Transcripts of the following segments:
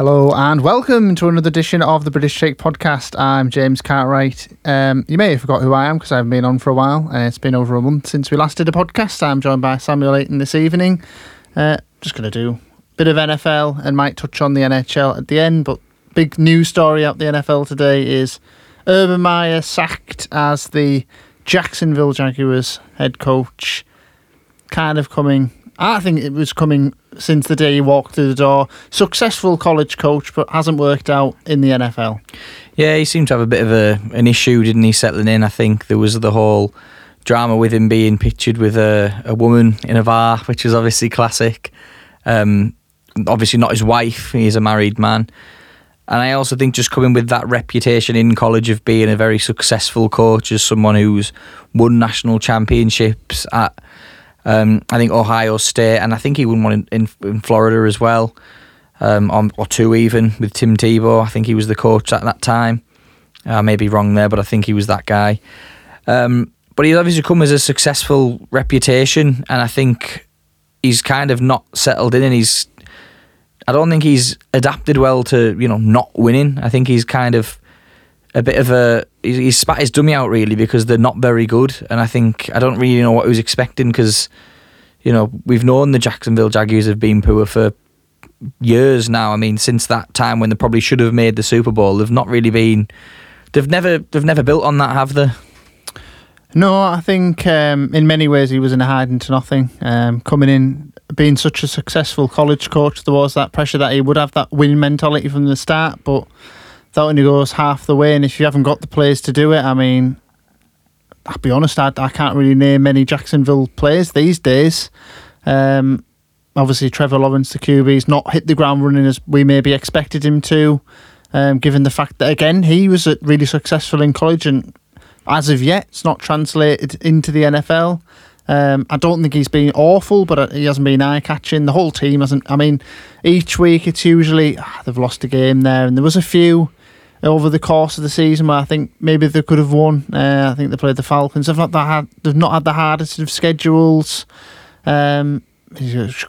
Hello and welcome to another edition of the British Shake Podcast. I'm James Cartwright. You may have forgot who I am because I haven't been on for a while. It's been over a month since we last did a podcast. I'm joined by Samuel Layton this evening. Just going to do a bit of NFL and might touch on the NHL at the end, but big news story out the NFL today is Urban Meyer sacked as the Jacksonville Jaguars head coach. Kind of coming... I think it was coming since the day he walked through the door. Successful college coach, but hasn't worked out in the NFL. Yeah, he seemed to have a bit of an issue, didn't he, settling in? I think there was the whole drama with him being pictured with a woman in a bar, which is obviously classic. Obviously not his wife. He's a married man. And I also think just coming with that reputation in college of being a very successful coach as someone who's won national championships at... I think Ohio State, and I think he won one in Florida as well, or two even, with Tim Tebow. I think he was the coach at that time. I may be wrong there, but I think he was that guy. But he's obviously come as a successful reputation, and I think he's kind of not settled in, and I don't think he's adapted well to, not winning. I think he's kind of he's spat his dummy out, really, because they're not very good. And I think, I don't really know what he was expecting, because, we've known the Jacksonville Jaguars have been poor for years now. I mean, since that time when they probably should have made the Super Bowl, they've never built on that, have they? No, I think in many ways he was in a hiding to nothing. Coming in, being such a successful college coach, there was that pressure that he would have that win mentality from the start, but... that only goes half the way, and if you haven't got the players to do it, I mean, I'll be honest, I can't really name many Jacksonville players these days. Obviously, Trevor Lawrence, the QB's not hit the ground running as we maybe expected him to, given the fact that, again, he was really successful in college, and as of yet, it's not translated into the NFL. I don't think he's been awful, but he hasn't been eye-catching. The whole team hasn't... I mean, each week it's usually... they've lost a game there, and there was a few... over the course of the season where I think maybe they could have won. I think they played the Falcons. They've not had the hardest of schedules. You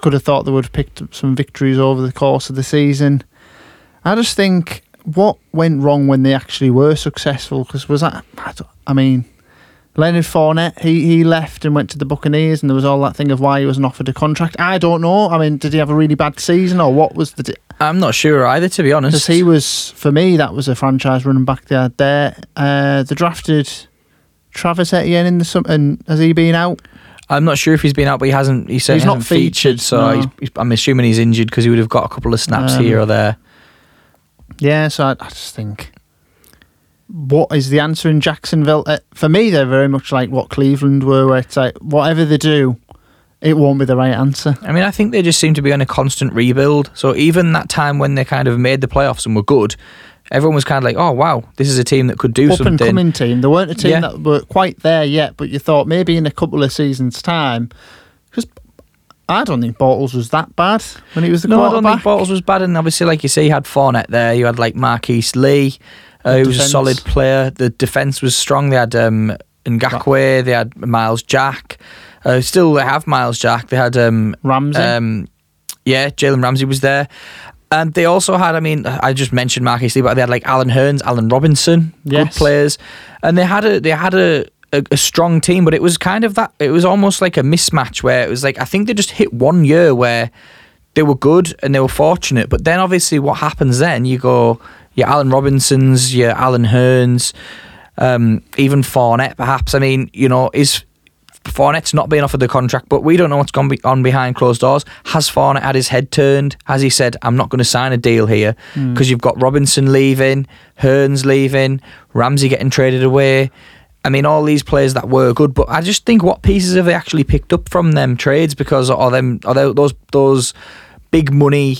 could have thought they would have picked up some victories over the course of the season. I just think what went wrong when they actually were successful, because was that... I mean, Leonard Fournette, he left and went to the Buccaneers, and there was all that thing of why he wasn't offered a contract. I don't know. I mean, did he have a really bad season, or what was the... I'm not sure either, to be honest. Because he was, for me, that was a franchise running back they had there. They drafted Travis Etienne in the summer, and has he been out? I'm not sure if he's been out, but he hasn't. He said he's not featured, so no. I'm assuming he's injured, because he would have got a couple of snaps here or there. Yeah, so I just think... what is the answer in Jacksonville? For me, they're very much like what Cleveland were, where it's like, whatever they do, it won't be the right answer. I mean, I think they just seem to be on a constant rebuild. So even that time when they kind of made the playoffs and were good, everyone was kind of like, oh, wow, this is a team that could do something. Up and coming team. They weren't a team that were quite there yet, but you thought maybe in a couple of seasons' time, because I don't think Bortles was that bad when he was the quarterback. No, I don't think Bortles was bad, and obviously, like you say, you had Fournette there, you had like Marquise Lee, who was a solid player. The defence was strong. They had Ngakoue, they had Myles Jack. Still, they have Myles Jack. They had Ramsey. Jalen Ramsey was there. And they also had, I mean, I just mentioned Marquise Lee, but they had like Allen Hurns, Allen Robinson, good players. And they had a strong team, but it was kind of that, it was almost like a mismatch where it was like, I think they just hit one year where they were good and they were fortunate. But then obviously what happens then, you go... your Allen Robinsons, your Allen Hurns, even Fournette, perhaps. I mean, is Fournette's not being offered the contract, but we don't know what's gone on behind closed doors. Has Fournette had his head turned? Has he said, I'm not going to sign a deal here? Because you've got Robinson leaving, Hurns leaving, Ramsey getting traded away. I mean, all these players that were good, but I just think what pieces have they actually picked up from them trades? Because those big money...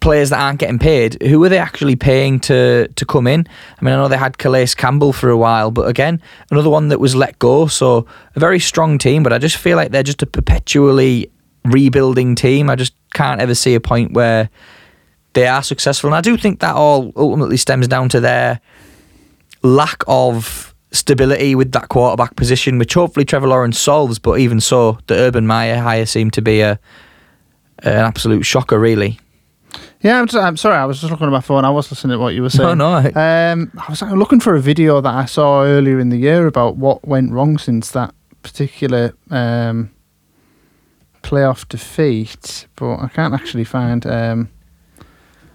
players that aren't getting paid, who are they actually paying to come in? I mean, I know they had Calais Campbell for a while, but again, another one that was let go. So a very strong team, but I just feel like they're just a perpetually rebuilding team. I just can't ever see a point where they are successful. And I do think that all ultimately stems down to their lack of stability with that quarterback position, which hopefully Trevor Lawrence solves. But even so, the Urban Meyer hire seemed to be an absolute shocker, really. Yeah, I'm sorry. I was just looking at my phone. I was listening to what you were saying. No, no. I was looking for a video that I saw earlier in the year about what went wrong since that particular playoff defeat, but I can't actually find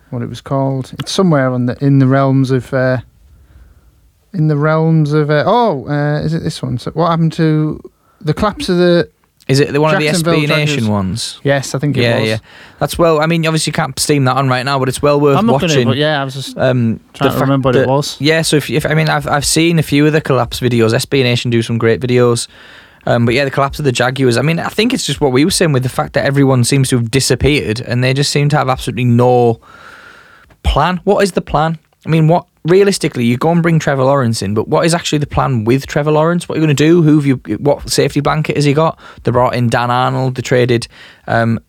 what it was called. It's somewhere on the in the realms of is it this one? So what happened to the collapse of the? Is it one of the SB Nation ones? Yes, I think it was. Yeah, that's I mean, obviously you can't steam that on right now, but it's well worth watching. I was just trying to remember what it was. Yeah, so if I mean, I've seen a few of the collapse videos. SB Nation do some great videos, but yeah, the collapse of the Jaguars. I mean, I think it's just what we were saying with the fact that everyone seems to have disappeared, and they just seem to have absolutely no plan. What is the plan? I mean, what realistically, you go and bring Trevor Lawrence in, but what is actually the plan with Trevor Lawrence? What are you going to do? What safety blanket has he got? They brought in Dan Arnold. They traded with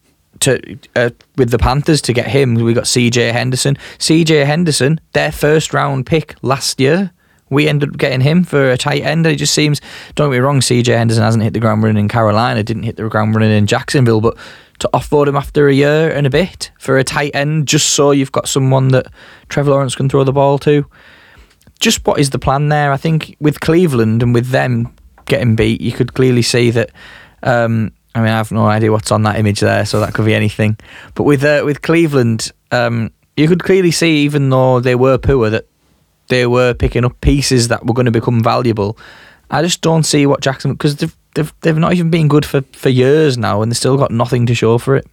the Panthers to get him. We got CJ Henderson. CJ Henderson, their first round pick last year, we ended up getting him for a tight end. It just seems, don't get me wrong, CJ Henderson hasn't hit the ground running in Carolina, didn't hit the ground running in Jacksonville, but to offload him after a year and a bit for a tight end, just so you've got someone that Trevor Lawrence can throw the ball to. Just what is the plan there? I think with Cleveland and with them getting beat, you could clearly see that. I mean, I have no idea what's on that image there, so that could be anything. But with Cleveland, you could clearly see, even though they were poor, that they were picking up pieces that were going to become valuable. I just don't see what Jacksonville, because they've not even been good for years now, and they've still got nothing to show for it.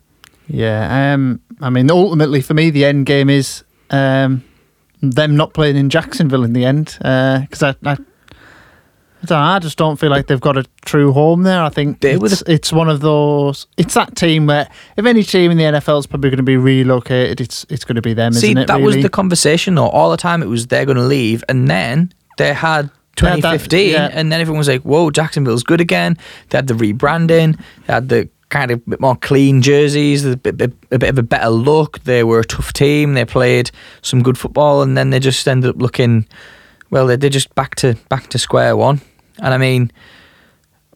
Yeah, I mean, ultimately for me, the end game is them not playing in Jacksonville in the end, because I just don't feel like they've got a true home there. I think it's one of those. It's that team where if any team in the NFL is probably going to be relocated, it's going to be them, isn't it? That really was the conversation, though. All the time it was they're going to leave, and then they had 2015, and then everyone was like, whoa, Jacksonville's good again. They had the rebranding, they had the kind of bit more clean jerseys, a bit of a better look. They were a tough team, they played some good football, and then they just ended up looking, well, they're just back to square one. And I mean,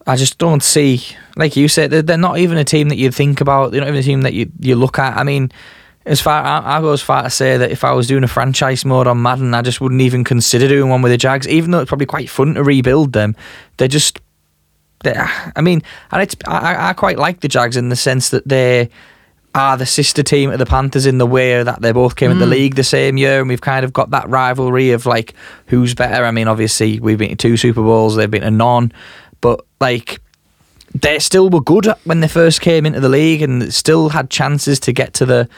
I just don't see, like you said, they're not even a team that you think about, they're not even a team that you look at. I mean, I go as far to say that if I was doing a franchise mode on Madden, I just wouldn't even consider doing one with the Jags, even though it's probably quite fun to rebuild them. I quite like the Jags in the sense that they are the sister team of the Panthers in the way that they both came in the league the same year, and we've kind of got that rivalry of, like, who's better. I mean, obviously, we've been to 2 Super Bowls, they've been to none, but, like, they still were good when they first came into the league and still had chances to get to the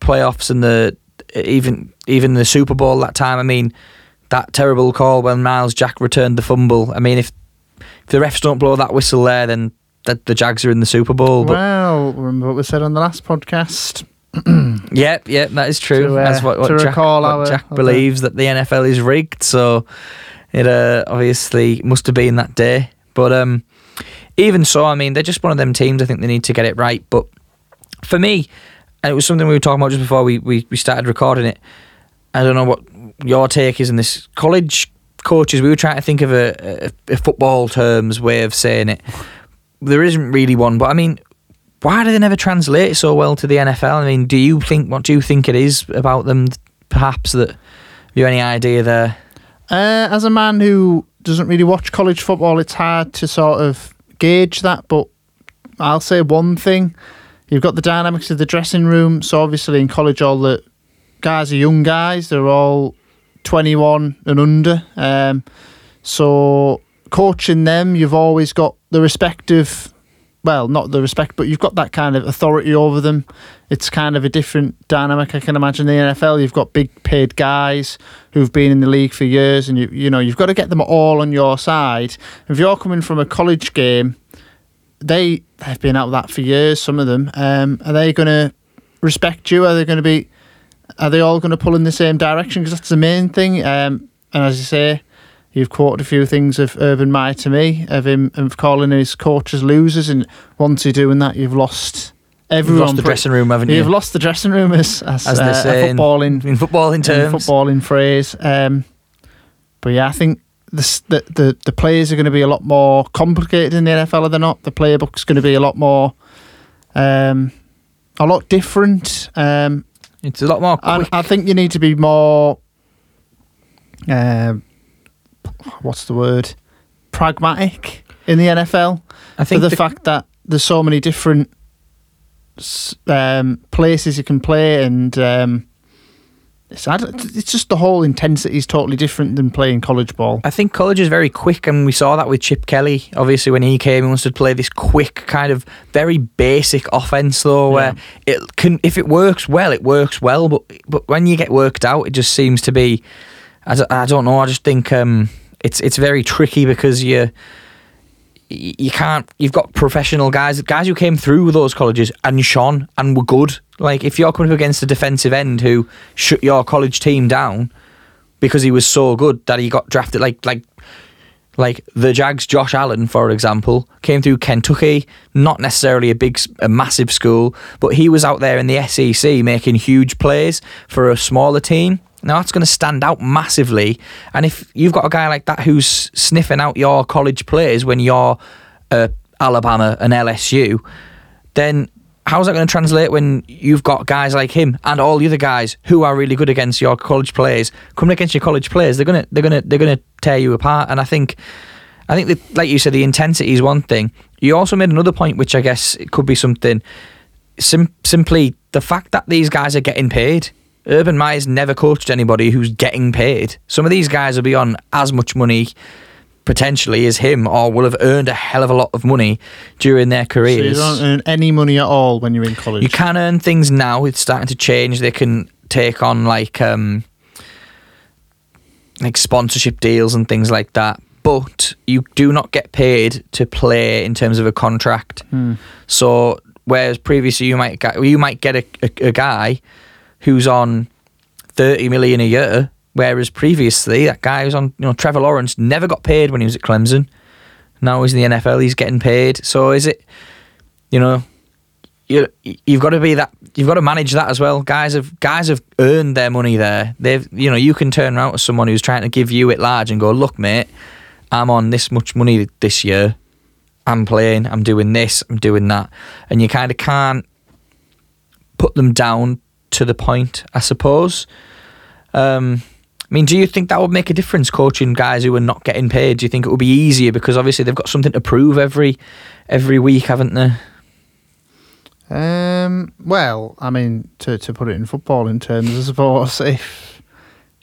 playoffs and the even the Super Bowl that time. I mean, that terrible call when Myles Jack returned the fumble. I mean, if the refs don't blow that whistle there, then the Jags are in the Super Bowl. But, well, remember what we said on the last podcast. Yep, that is true. That's what Jack believes, that the NFL is rigged. So it obviously must have been that day. But even so, I mean, they're just one of them teams. I think they need to get it right. But for me, and it was something we were talking about just before we started recording it, I don't know what your take is on this. College coaches, we were trying to think of a football terms way of saying it. There isn't really one, but I mean, why do they never translate so well to the NFL? I mean, what do you think it is about them, perhaps, that have you any idea there? As a man who doesn't really watch college football, it's hard to sort of gauge that, but I'll say one thing. You've got the dynamics of the dressing room. So obviously in college, all the guys are young guys, they're all 21 and under, so coaching them, you've always got the respect of, well, not the respect, but you've got that kind of authority over them. It's kind of a different dynamic, I can imagine. The NFL, you've got big paid guys who've been in the league for years, and you've got to get them all on your side. If you're coming from a college game, they've been out of that for years, some of them. Are they going to respect you? Are they all going to pull in the same direction? Because that's the main thing. And as you say, you've quoted a few things of Urban Meyer to me, of calling his coaches losers, and once you're doing that, you've lost everyone. You've lost the dressing room, haven't you? You've lost the dressing room, as they say, in footballing terms. In footballing phrase. But yeah, I think the players are going to be a lot more complicated in the NFL, or they're not. The playbook's going to be a lot different. It's a lot more quick. I think you need to be more, what's the word? Pragmatic in the NFL. I think for the fact that there's so many different places you can play, and it's just the whole intensity is totally different than playing college ball. I think college is very quick, and we saw that with Chip Kelly. Obviously, when he came, he wanted to play this quick, kind of very basic offense, though, where it can, if it works well, it works well. But when you get worked out, it just seems to be, I don't know. I just think it's very tricky because you can't. You've got professional guys who came through those colleges and shone and were good. Like, if you're coming up against a defensive end who shut your college team down because he was so good that he got drafted, like the Jags, Josh Allen, for example, came through Kentucky, not necessarily a massive school, but he was out there in the SEC making huge plays for a smaller team. Now that's going to stand out massively, and if you've got a guy like that who's sniffing out your college players when you're Alabama and LSU, then how's that going to translate when you've got guys like him and all the other guys who are really good against your college players coming against your college players? They're gonna tear you apart. And I think that, like you said, the intensity is one thing. You also made another point, which I guess it could be something. Simply the fact that these guys are getting paid. Urban Meyer's never coached anybody who's getting paid. Some of these guys will be on as much money, potentially, as him, or will have earned a hell of a lot of money during their careers. So you don't earn any money at all when you're in college? You can earn things now. It's starting to change. They can take on, like sponsorship deals and things like that. But you do not get paid to play in terms of a contract. So whereas previously you might get a guy who's on 30 million a year, whereas previously that guy who's on, Trevor Lawrence never got paid when he was at Clemson. Now he's in the NFL, he's getting paid. So is it, you've got to be that, you've got to manage that as well. Guys have earned their money there. They've, you can turn around to someone who's trying to give you it large and go, look, mate, I'm on this much money this year. I'm playing, I'm doing this, I'm doing that, and you kind of can't put them down to the point, I suppose. I mean, do you think that would make a difference, coaching guys who are not getting paid? Do you think it would be easier because obviously they've got something to prove every week, haven't they? Well, I mean, to put it in football in terms of sports, if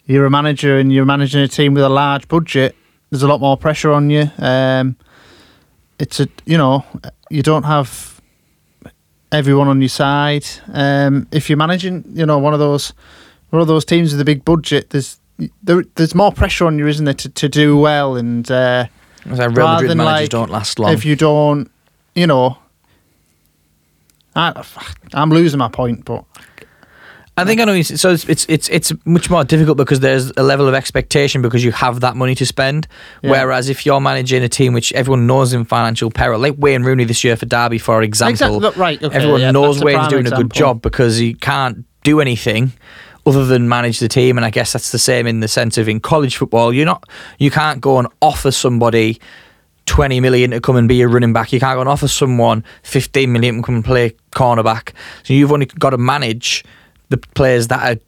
you're a manager and you're managing a team with a large budget, there's a lot more pressure on you. You don't have everyone on your side. If you're managing, one of those teams with a big budget, there's more pressure on you, isn't there, to do well? And Real Madrid managers don't last long. If you don't, I'm losing my point, but I think I know. So it's much more difficult because there's a level of expectation because you have that money to spend. Yeah. Whereas if you're managing a team which everyone knows in financial peril, like Wayne Rooney this year for Derby, for example, exactly. Right, okay. Everyone knows Wayne's doing a good job because he can't do anything other than manage the team. And I guess that's the same in the sense of in college football, you can't go and offer somebody 20 million to come and be a running back. You can't go and offer someone 15 million to come and play cornerback. So you've only got to manage the players that have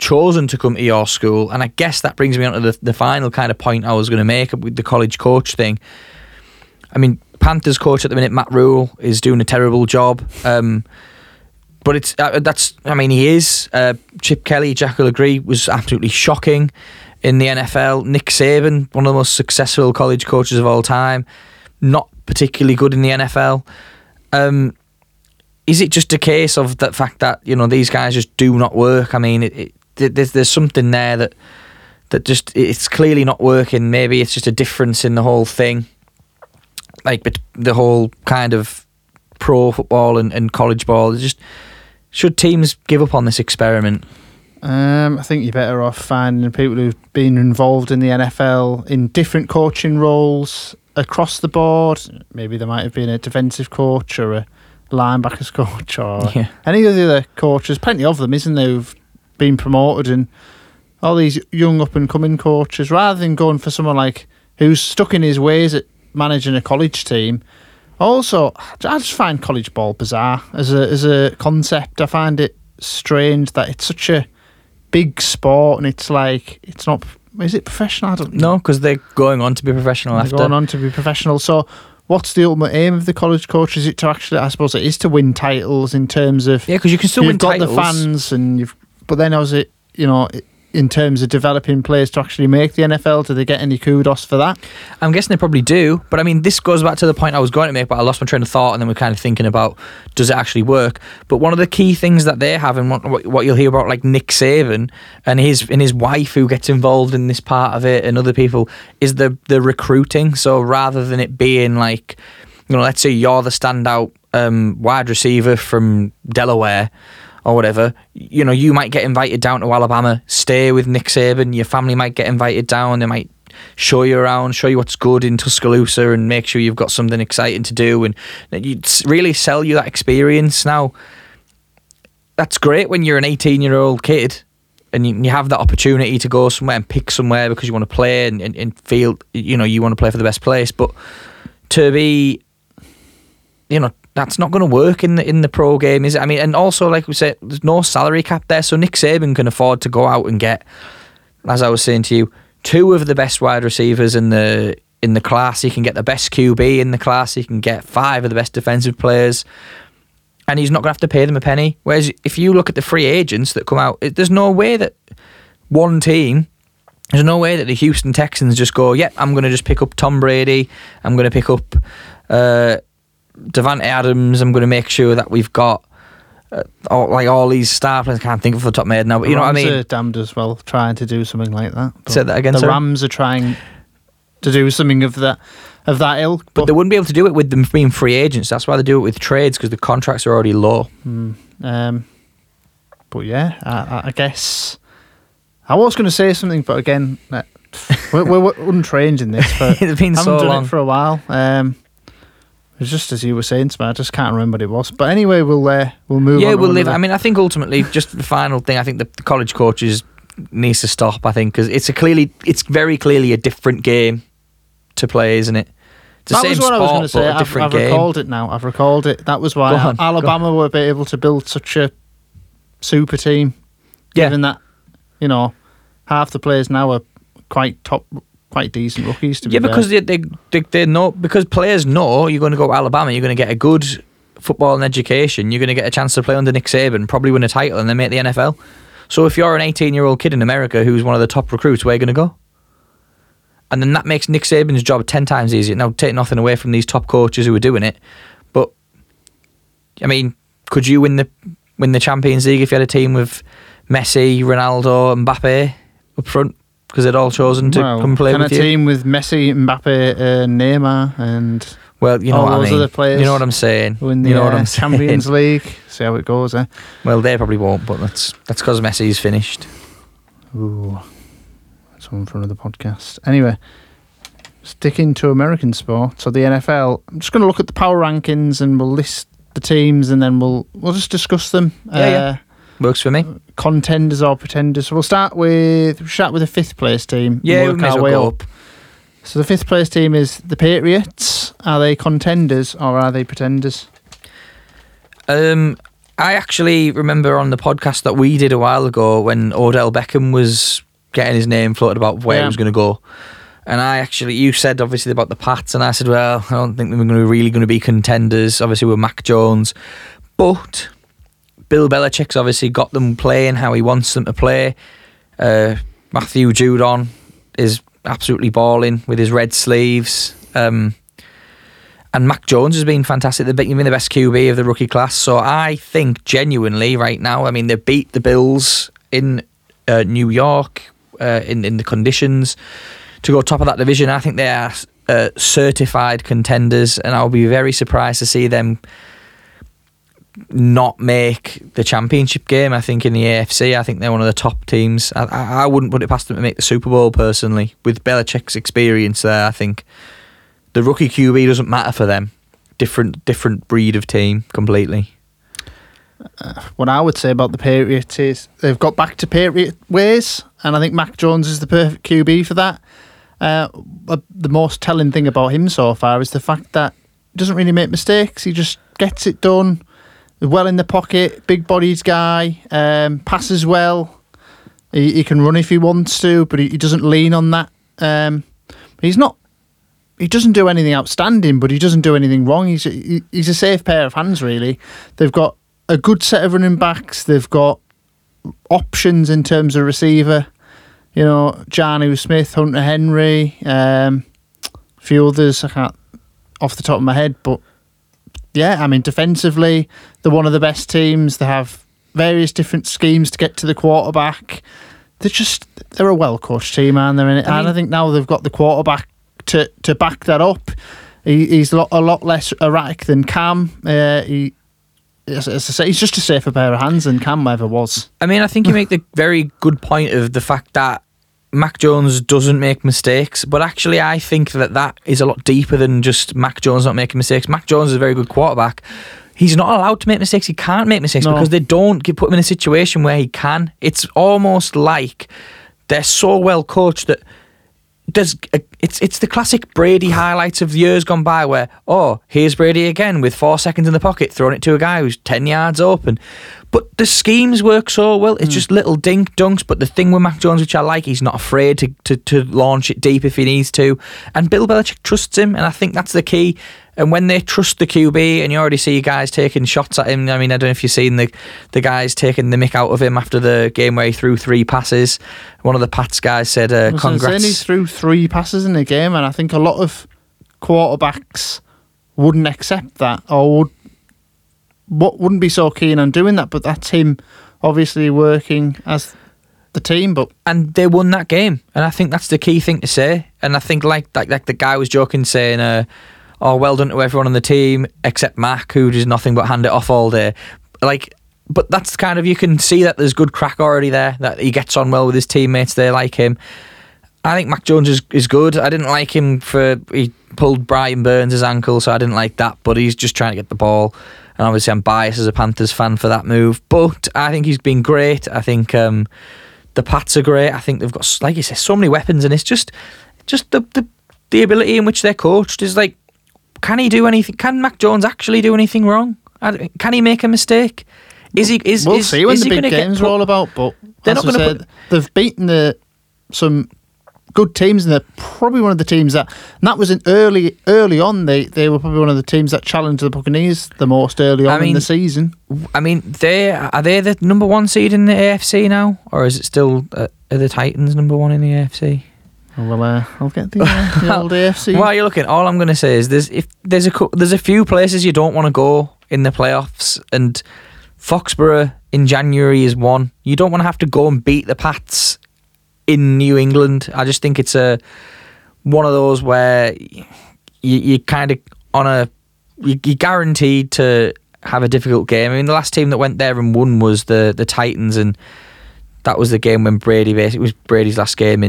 chosen to come to your school. And I guess that brings me on to the final kind of point I was going to make with the college coach thing. I mean, Panthers coach at the minute, Matt Rhule, is doing a terrible job. But it's he is. Chip Kelly, Jack will agree, was absolutely shocking in the NFL. Nick Saban, one of the most successful college coaches of all time, not particularly good in the NFL. Is it just a case of the fact that these guys just do not work? I mean, there's something there that just, it's clearly not working. Maybe it's just a difference in the whole thing, but the whole kind of pro football and college ball. Just should teams give up on this experiment? I think you're better off finding people who've been involved in the NFL in different coaching roles across the board. Maybe there might have been a defensive coach or a linebackers coach or any of the other coaches. Plenty of them, isn't there, who've been promoted, and all these young up and coming coaches, rather than going for someone who's stuck in his ways at managing a college team. Also, I just find college ball bizarre as a concept. I find it strange that it's such a big sport, and it's like, it's not, is it professional? I don't know. No, because they're going on to be professional after. They're going on to be professional. So what's the ultimate aim of the college coach? Is it to actually, I suppose it is to win titles in terms of... Yeah, because you can still win titles. You've got the fans, and you've... But then how's it, you know... in terms of developing players to actually make the NFL? Do they get any kudos for that? I'm guessing they probably do, but I mean, this goes back to the point I was going to make, but I lost my train of thought, and then we're kind of thinking about, does it actually work? But one of the key things that they have, and what you'll hear about, like Nick Saban and his wife who gets involved in this part of it, and other people, is the recruiting. So rather than it being like, you know, let's say you're the standout wide receiver from Delaware, or whatever, you know, you might get invited down to Alabama, stay with Nick Saban, your family might get invited down, they might show you around, show you what's good in Tuscaloosa, and make sure you've got something exciting to do, and you really sell you that experience. Now, that's great when you're an 18-year-old kid, and you have that opportunity to go somewhere and pick somewhere because you want to play and feel, you know, you want to play for the best place, but to be, you know, that's not going to work in the pro game, is it? I mean, and also, like we said, there's no salary cap there, so Nick Saban can afford to go out and get, as I was saying to you, two of the best wide receivers in the class. He can get the best QB in the class. He can get five of the best defensive players, and he's not going to have to pay them a penny. Whereas if you look at the free agents that come out, there's no way that one team... There's no way that the Houston Texans just go, yeah, I'm going to just pick up Tom Brady. I'm going to pick up... Devante Adams. I'm going to make sure that we've got all these star players. I can't think of the top of my head now, but you know what I mean. The Rams are damned as well, trying to do something like that. Say that again. The Rams are trying to do something of that ilk, but they wouldn't be able to do it with them being free agents. That's why they do it with trades, because the contracts are already low. But yeah, I guess I was going to say something, but again, we're untrained in this. But it's been so long. I haven't done it for a while. Just as you were saying, I just can't remember what it was. But anyway, we'll move on. Yeah, we'll live. I mean, I think ultimately, just the final thing, I think the college coaches needs to stop, I think, because it's very clearly a different game to play, isn't it? It's the same sport, I was going to say. I've recalled it now. I've recalled it. That was why Alabama were able to build such a super team, given that, you know, half the players now are quite decent rookies, to be fair. Yeah, because they know, because players know you're going to go to Alabama, you're going to get a good football and education, you're going to get a chance to play under Nick Saban, probably win a title, and then make the NFL. So if you're an 18-year-old kid in America who's one of the top recruits, where are you going to go? And then that makes Nick Saban's job 10 times easier. Now, take nothing away from these top coaches who are doing it, but I mean, could you win the Champions League if you had a team with Messi, Ronaldo, Mbappe up front? Because they'd all chosen to come play with you. And a team with Messi, Mbappe, Neymar, and other players. You know what I'm saying. Win the Champions League. See how it goes, eh? Well, they probably won't, but that's because Messi's finished. Ooh, that's one for another podcast. Anyway, sticking to American sport, so the NFL. I'm just going to look at the power rankings, and we'll list the teams, and then we'll just discuss them. Yeah. Works for me. Contenders or pretenders. So we'll start with a fifth place team. Yeah, we'll work our way up. So the fifth place team is the Patriots. Are they contenders or are they pretenders? I actually remember on the podcast that we did a while ago when Odell Beckham was getting his name floated about where he was going to go. And you said obviously about the Pats, and I said, well, I don't think they were really going to be contenders, obviously with Mac Jones. But Bill Belichick's obviously got them playing how he wants them to play. Matthew Judon is absolutely balling with his red sleeves. And Mac Jones has been fantastic. They've been the best QB of the rookie class. So I think genuinely right now, I mean, they beat the Bills in New York in the conditions to go top of that division. I think they are certified contenders, and I'll be very surprised to see them not make the championship game. I think in the AFC, I think they're one of the top teams. I wouldn't put it past them to make the Super Bowl personally. With Belichick's experience there, I think the rookie QB doesn't matter for them. Different breed of team completely. What I would say about the Patriots is they've got back to Patriot ways, and I think Mac Jones is the perfect QB for that. The most telling thing about him so far is the fact that he doesn't really make mistakes. He just gets it done. well in the pocket, big-bodied guy, passes well. He can run if he wants to, but he doesn't lean on that. He doesn't do anything outstanding, but he doesn't do anything wrong. He's a safe pair of hands, really. They've got a good set of running backs. They've got options in terms of receiver. You know, Jonnu Smith, Hunter Henry, a few others. I can't off the top of my head, but yeah, I mean, defensively, they're one of the best teams. They have various different schemes to get to the quarterback. They're a well-coached team, and they're in it. And I think now they've got the quarterback to back that up. He's a lot less erratic than Cam. As I say, he's just a safer pair of hands than Cam ever was. I mean, I think you make the very good point of the fact that Mac Jones doesn't make mistakes, but actually I think that is a lot deeper than just Mac Jones not making mistakes. Mac Jones is a very good quarterback. He's not allowed to make mistakes. He can't make mistakes because they don't put him in a situation where he can. It's almost like they're so well coached that it's the classic Brady highlights of the years gone by where, here's Brady again with 4 seconds in the pocket, throwing it to a guy who's 10 yards open. But the schemes work so well. It's just little dink dunks. But the thing with Mac Jones, which I like, he's not afraid to launch it deep if he needs to. And Bill Belichick trusts him, and I think that's the key. And when they trust the QB, and you already see guys taking shots at him. I mean, I don't know if you've seen the guys taking the mick out of him after the game where he threw 3 passes. One of the Pats guys said, congrats. He threw 3 passes in the game, and I think a lot of quarterbacks wouldn't accept that or wouldn't be so keen on doing that. But that's him obviously working as the team. And they won that game. And I think that's the key thing to say. And I think like the guy was joking, saying... well done to everyone on the team except Mac, who does nothing but hand it off all day. But that's kind of, you can see that there's good crack already there, that he gets on well with his teammates, they like him. I think Mac Jones is good. I didn't like him he pulled Brian Burns' ankle, so I didn't like that, but he's just trying to get the ball. And obviously I'm biased as a Panthers fan for that move, but I think he's been great. I think the Pats are great. I think they've got, like you say, so many weapons, and it's just the ability in which they're coached is like, can he do anything? Can Mac Jones actually do anything wrong? Can he make a mistake? We'll see when the big games are all about. But they're not going to. They've beaten some good teams, and they're probably one of the teams that. And that was in early on. They were probably one of the teams that challenged the Buccaneers the most early on in the season. I mean, are they the number one seed in the AFC now, or is it still are the Titans number one in the AFC? Well, I'll get the old AFC. While you're looking, all I'm going to say is there's a few places you don't want to go in the playoffs, and Foxborough in January is one. You don't want to have to go and beat the Pats in New England. I just think it's one of those where you kind of you're guaranteed to have a difficult game. I mean, the last team that went there and won was the Titans, and that was the game when Brady's last game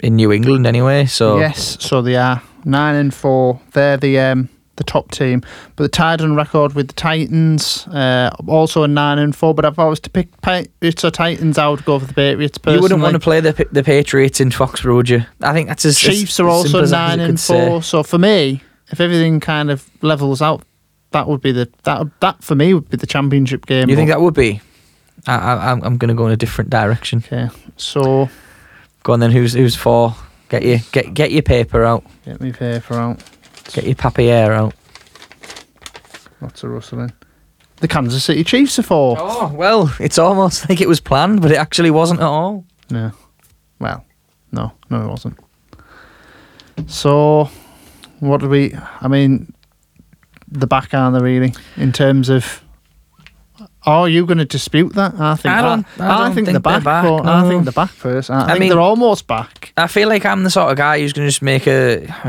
in New England anyway, so... Yes, so they are 9-4. They're the top team. But they're tied on record with the Titans, also a 9-4, but if I was to pick Patriots or Titans, I would go for the Patriots personally. You wouldn't want to play the Patriots in Foxborough, would you? I think that's as Chiefs are also 9-4, so for me, if everything kind of levels out, that would be that for me would be the championship game. You think that would be? I'm going to go in a different direction. Okay, so... Go on then, who's for? Get your paper out. Get me paper out. Get your papier out. Lots of rustling. The Kansas City Chiefs are for. Oh, well, it's almost like it was planned, but it actually wasn't at all. No. Well, no, it wasn't. So, what do we... I mean, the back, aren't they, really, in terms of... Are you going to dispute that? I don't think they're back. I think they're back first. I mean, they're almost back. I feel like I'm the sort of guy who's going to just make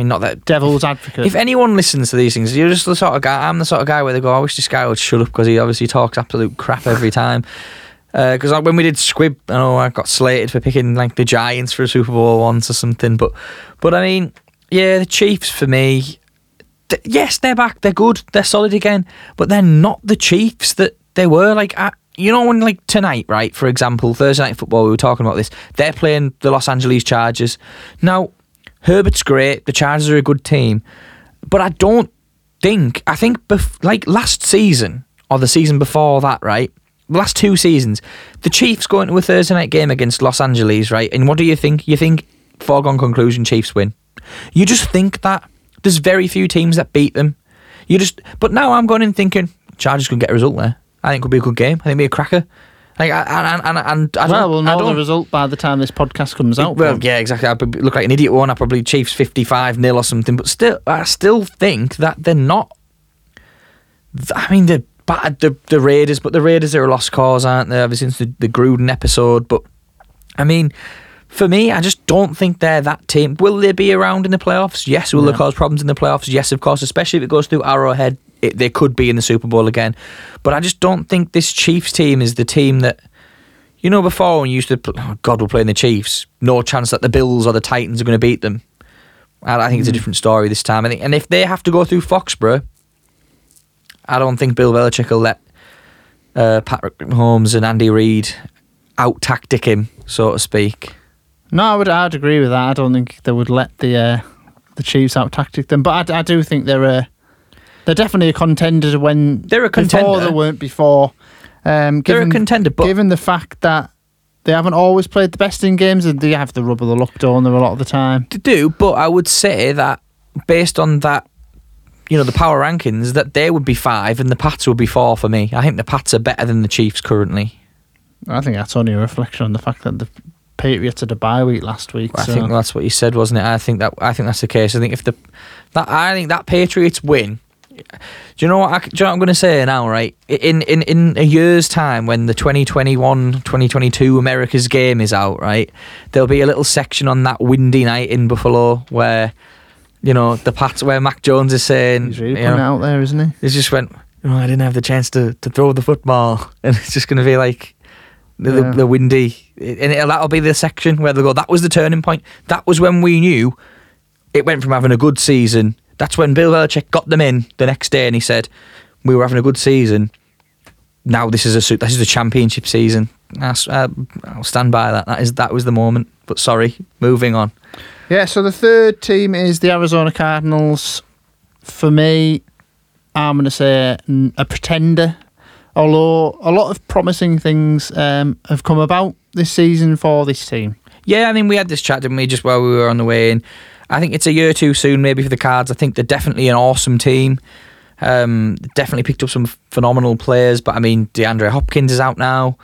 not that devil's advocate. If anyone listens to these things, you're just the sort of guy. I'm the sort of guy where they go, I wish this guy would shut up because he obviously talks absolute crap every time. Because when we did Squib, I got slated for picking like the Giants for a Super Bowl once or something. But I mean, yeah, the Chiefs for me. Yes, they're back. They're good. They're solid again. But they're not the Chiefs that. They were when tonight, right? For example, Thursday Night Football, we were talking about this. They're playing the Los Angeles Chargers. Now, Herbert's great. The Chargers are a good team, but I think like last season or the season before that, right? The last two seasons, the Chiefs go into a Thursday night game against Los Angeles, right? And what do you think? You think, foregone conclusion, Chiefs win. You just think that. There's very few teams that beat them. You just, but now I'm going in thinking, Chargers could get a result there. I think it could be a good game. I think it'd be a cracker. Like, we'll know the result by the time this podcast comes out. Well, yeah, exactly. I'd look like an idiot one. I probably Chiefs 55-0 or something. But still, I still think that they're not. I mean, they're battered the Raiders, but the Raiders are a lost cause, aren't they? Ever since the Gruden episode. But I mean, for me, I just don't think they're that team. Will they be around in the playoffs? Yes. Will they cause problems in the playoffs? Yes, of course. Especially if it goes through Arrowhead. They could be in the Super Bowl again. But I just don't think this Chiefs team is the team that, you know, before when you used to, we're playing the Chiefs, no chance that the Bills or the Titans are going to beat them. I think it's a different story this time. And if they have to go through Foxborough, I don't think Bill Belichick will let Patrick Mahomes and Andy Reid out-tactic him, so to speak. No, I'd agree with that. I don't think they would let the Chiefs out-tactic them. But I do think they're they're definitely a contender when... They're a contender. Before they weren't before. They're a contender, but... Given the fact that they haven't always played the best in games, and they have the rub of the luck on them a lot of the time. They do, but I would say that based on that, you know, the power rankings, that they would be 5 and the Pats would be 4 for me. I think the Pats are better than the Chiefs currently. I think that's only a reflection on the fact that the Patriots had a bye week last week. Well, so. I think that's what you said, wasn't it? I think that's the case. I think that Patriots win... Do you know what I'm going to say now, right? In a year's time, when the 2021-2022 America's game is out, right, there'll be a little section on that windy night in Buffalo where, you know, the Pats, where Mac Jones is saying... He's really putting it out there, isn't he? He just went, oh, I didn't have the chance to throw the football. And it's just going to be like the windy... And that'll be the section where they'll go, that was the turning point. That was when we knew it went from having a good season... That's when Bill Belichick got them in the next day, and he said, "We were having a good season. Now this is a championship season." I'll stand by that. That was the moment. But sorry, moving on. Yeah. So the third team is the Arizona Cardinals. For me, I'm going to say a pretender. Although a lot of promising things have come about this season for this team. Yeah, I mean, we had this chat, didn't we? Just while we were on the way in. I think it's a year too soon maybe for the Cards. I think they're definitely an awesome team. Definitely picked up some phenomenal players, but I mean, DeAndre Hopkins is out now.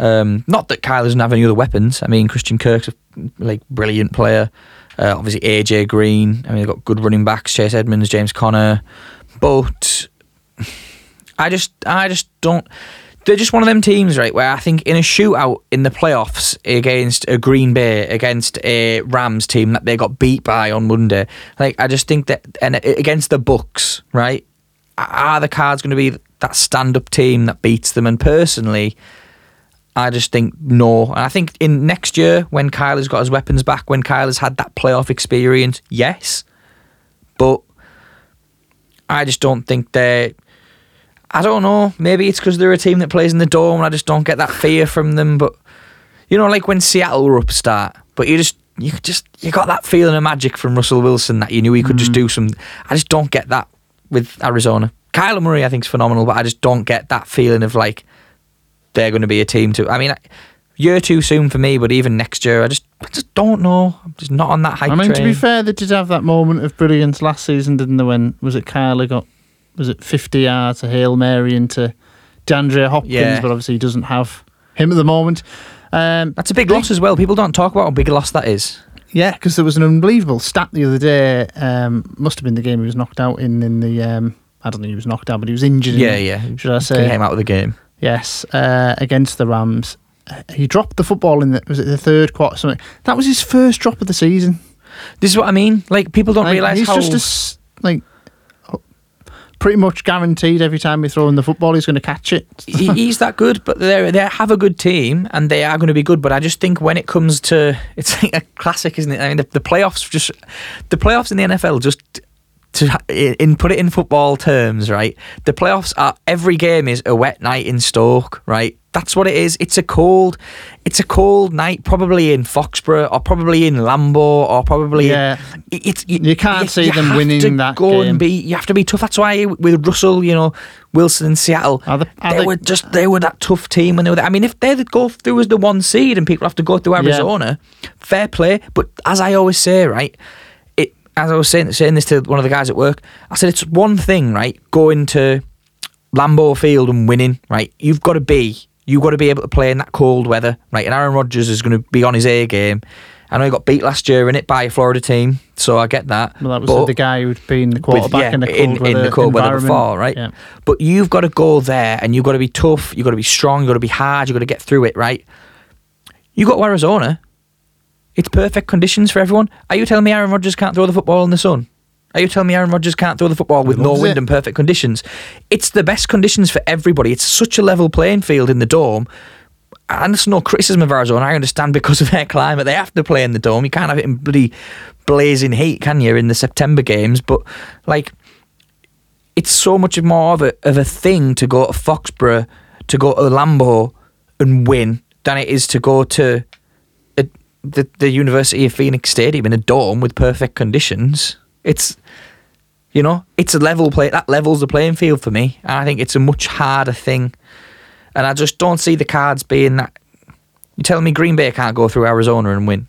Not that Kyle doesn't have any other weapons. I mean, Christian Kirk's a brilliant player. Obviously, AJ Green. I mean, they've got good running backs, Chase Edmonds, James Conner. But I just don't... They're just one of them teams, right, where I think in a shootout in the playoffs against a Green Bay, against a Rams team that they got beat by on Monday, like, I just think that, and against the Bucs, right, are the Cards going to be that stand-up team that beats them? And personally, I just think no. And I think in next year, when Kyle has got his weapons back, when Kyle has had that playoff experience, yes. But I just don't think they're... I don't know, maybe it's because they're a team that plays in the dome and I just don't get that fear from them. But, you know, like when Seattle were upstart, but you got that feeling of magic from Russell Wilson that you knew he could just do some. I just don't get that with Arizona. Kyler Murray I think is phenomenal, but I just don't get that feeling of like they're going to be a team to... I mean, year too soon for me, but even next year, I just don't know. I'm just not on that hype train. I mean, to be fair, they did have that moment of brilliance last season, didn't they, when, was it Kyler got... Was it 50 yards, a Hail Mary into DeAndre Hopkins? Yeah. But obviously he doesn't have him at the moment. That's a big loss as well. People don't talk about how big a loss that is. Yeah, because there was an unbelievable stat the other day. Must have been the game he was knocked out in the... I don't think he was knocked out, but he was injured. Yeah. Should I say? He came out of the game. Yes, against the Rams. He dropped the football in the third quarter. Something. That was his first drop of the season. This is what I mean. Like, people don't realise how... He's just pretty much guaranteed every time we throw in the football, he's going to catch it. He's that good, but they have a good team and they are going to be good. But I just think when it comes to, it's like a classic, isn't it? I mean, the playoffs in the NFL, just to put it in football terms, right? The playoffs are every game is a wet night in Stoke, right? That's what it is. It's a cold night, probably in Foxborough or probably in Lambeau or probably. Yeah. You can't see them winning that game. You have to be tough. That's why with Russell, Wilson and Seattle, they were that tough team when they were there. I mean, if they go through as the one seed and people have to go through Arizona, fair play. But as I always say, right. As I was saying this to one of the guys at work, I said it's one thing, right, going to Lambeau Field and winning, right? You've got to be able to play in that cold weather, right? And Aaron Rodgers is going to be on his A game. I know he got beat last year in it by a Florida team, so I get that. Well, that was the guy who'd been the quarterback in the cold weather before, right? Yeah. But you've got to go there and you've got to be tough, you've got to be strong, you've got to be hard, you've got to get through it, right? You got to Arizona. It's perfect conditions for everyone. Are you telling me Aaron Rodgers can't throw the football in the sun? Are you telling me Aaron Rodgers can't throw the football with no wind and perfect conditions? It's the best conditions for everybody. It's such a level playing field in the dome. And it's no criticism of Arizona. I understand because of their climate. They have to play in the dome. You can't have it in bloody blazing heat, can you, in the September games? But, it's so much more of a thing to go to Foxborough, to go to Lambeau and win than it is to go to the University of Phoenix Stadium in a dome with perfect conditions. It's a level play. That levels the playing field for me. And I think it's a much harder thing. And I just don't see the Cards being that. You're telling me Green Bay can't go through Arizona and win?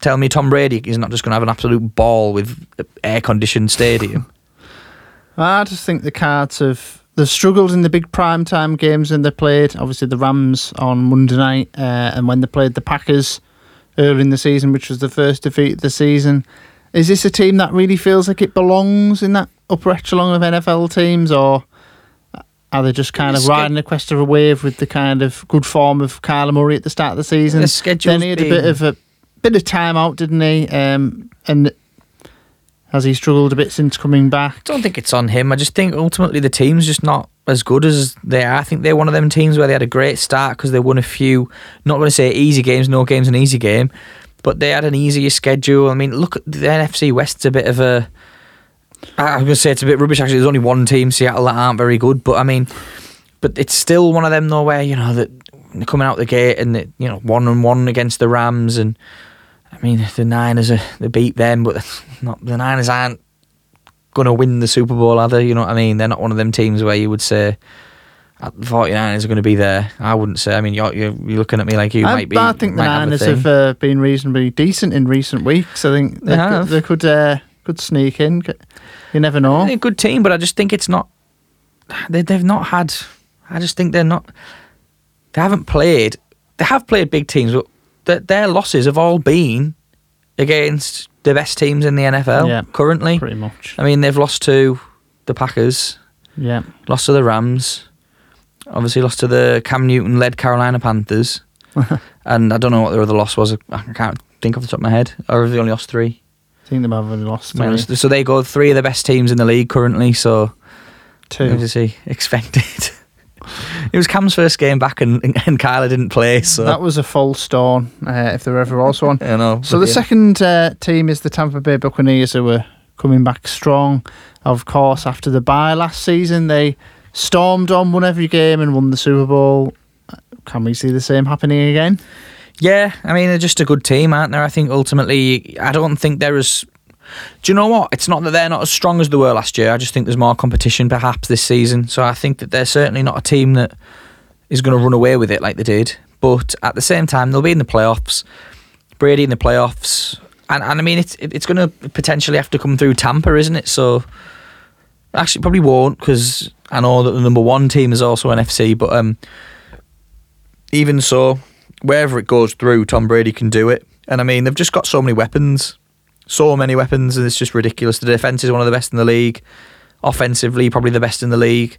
Tell me Tom Brady is not just going to have an absolute ball with an air-conditioned stadium. I just think the Cards have... They've struggled in the big prime-time games when they played. Obviously, the Rams on Monday night and when they played the Packers early in the season, which was the first defeat of the season. Is this a team that really feels like it belongs in that upper echelon of NFL teams, or are they just kind of riding the crest of a wave with the kind of good form of Kyler Murray at the start of the season? Then he had a bit of time out, didn't he? And has he struggled a bit since coming back? I don't think it's on him. I just think ultimately the team's just not as good as they are. I think they're one of them teams where they had a great start because they won a few, not going to say easy games, no game's an easy game, but they had an easier schedule. I mean, look at the NFC West's a bit of a... I was going to say it's a bit rubbish, actually. There's only one team, Seattle, that aren't very good, but it's still one of them, though, where, that they're coming out the gate and, 1-1 against the Rams, and, I mean, the Niners, they beat them, but the Niners aren't going to win the Super Bowl, are they? You know what I mean? They're not one of them teams where you would say the 49ers are going to be there. I wouldn't say. I mean, you're looking at me like you might be. I think the Niners have been reasonably decent in recent weeks. I think they could sneak in. You never know. They're a good team, but I just think it's not. They've not had. I just think they're not. They haven't played. They have played big teams, but their losses have all been against the best teams in the NFL currently. Pretty much. I mean, they've lost to the Packers. Yeah. Lost to the Rams. Obviously lost to the Cam Newton-led Carolina Panthers. And I don't know what their other loss was. I can't think off the top of my head. Or have they only lost three? I think they might have only lost three. So they go three of the best teams in the league currently, so... Two. Obviously expected. It was Cam's first game back and Kyler didn't play, so... That was a full storm, if there ever was one. I know. So the second team is the Tampa Bay Buccaneers, who were coming back strong. Of course, after the bye last season, they... stormed on, won every game and won the Super Bowl. Can we see the same happening again? Yeah, I mean, they're just a good team, aren't they? I think ultimately, I don't think they're as... Do you know what? It's not that they're not as strong as they were last year. I just think there's more competition perhaps this season. So I think that they're certainly not a team that is going to run away with it like they did. But at the same time, they'll be in the playoffs. Brady in the playoffs. And I mean, it's going to potentially have to come through Tampa, isn't it? So... Actually, probably won't, because I know that the number one team is also NFC, but even so, wherever it goes through, Tom Brady can do it. And I mean, they've just got so many weapons, and it's just ridiculous. The defence is one of the best in the league. Offensively, probably the best in the league.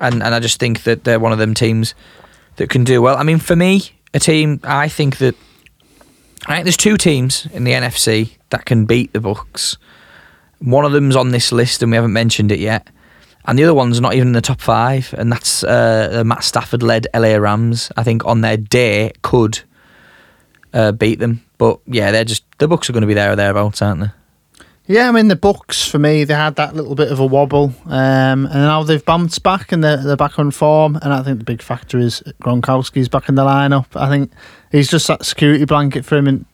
And I just think that they're one of them teams that can do well. I mean, for me, I think there's two teams in the NFC that can beat the Bucs. One of them's on this list and we haven't mentioned it yet. And the other one's not even in the top five. And that's the Matt Stafford-led LA Rams. I think on their day could beat them. But yeah, the Bucs are going to be there or thereabouts, aren't they? Yeah, I mean, the Bucs, for me, they had that little bit of a wobble. And now they've bounced back and they're back on form. And I think the big factor is Gronkowski's back in the lineup. I think he's just that security blanket for him. And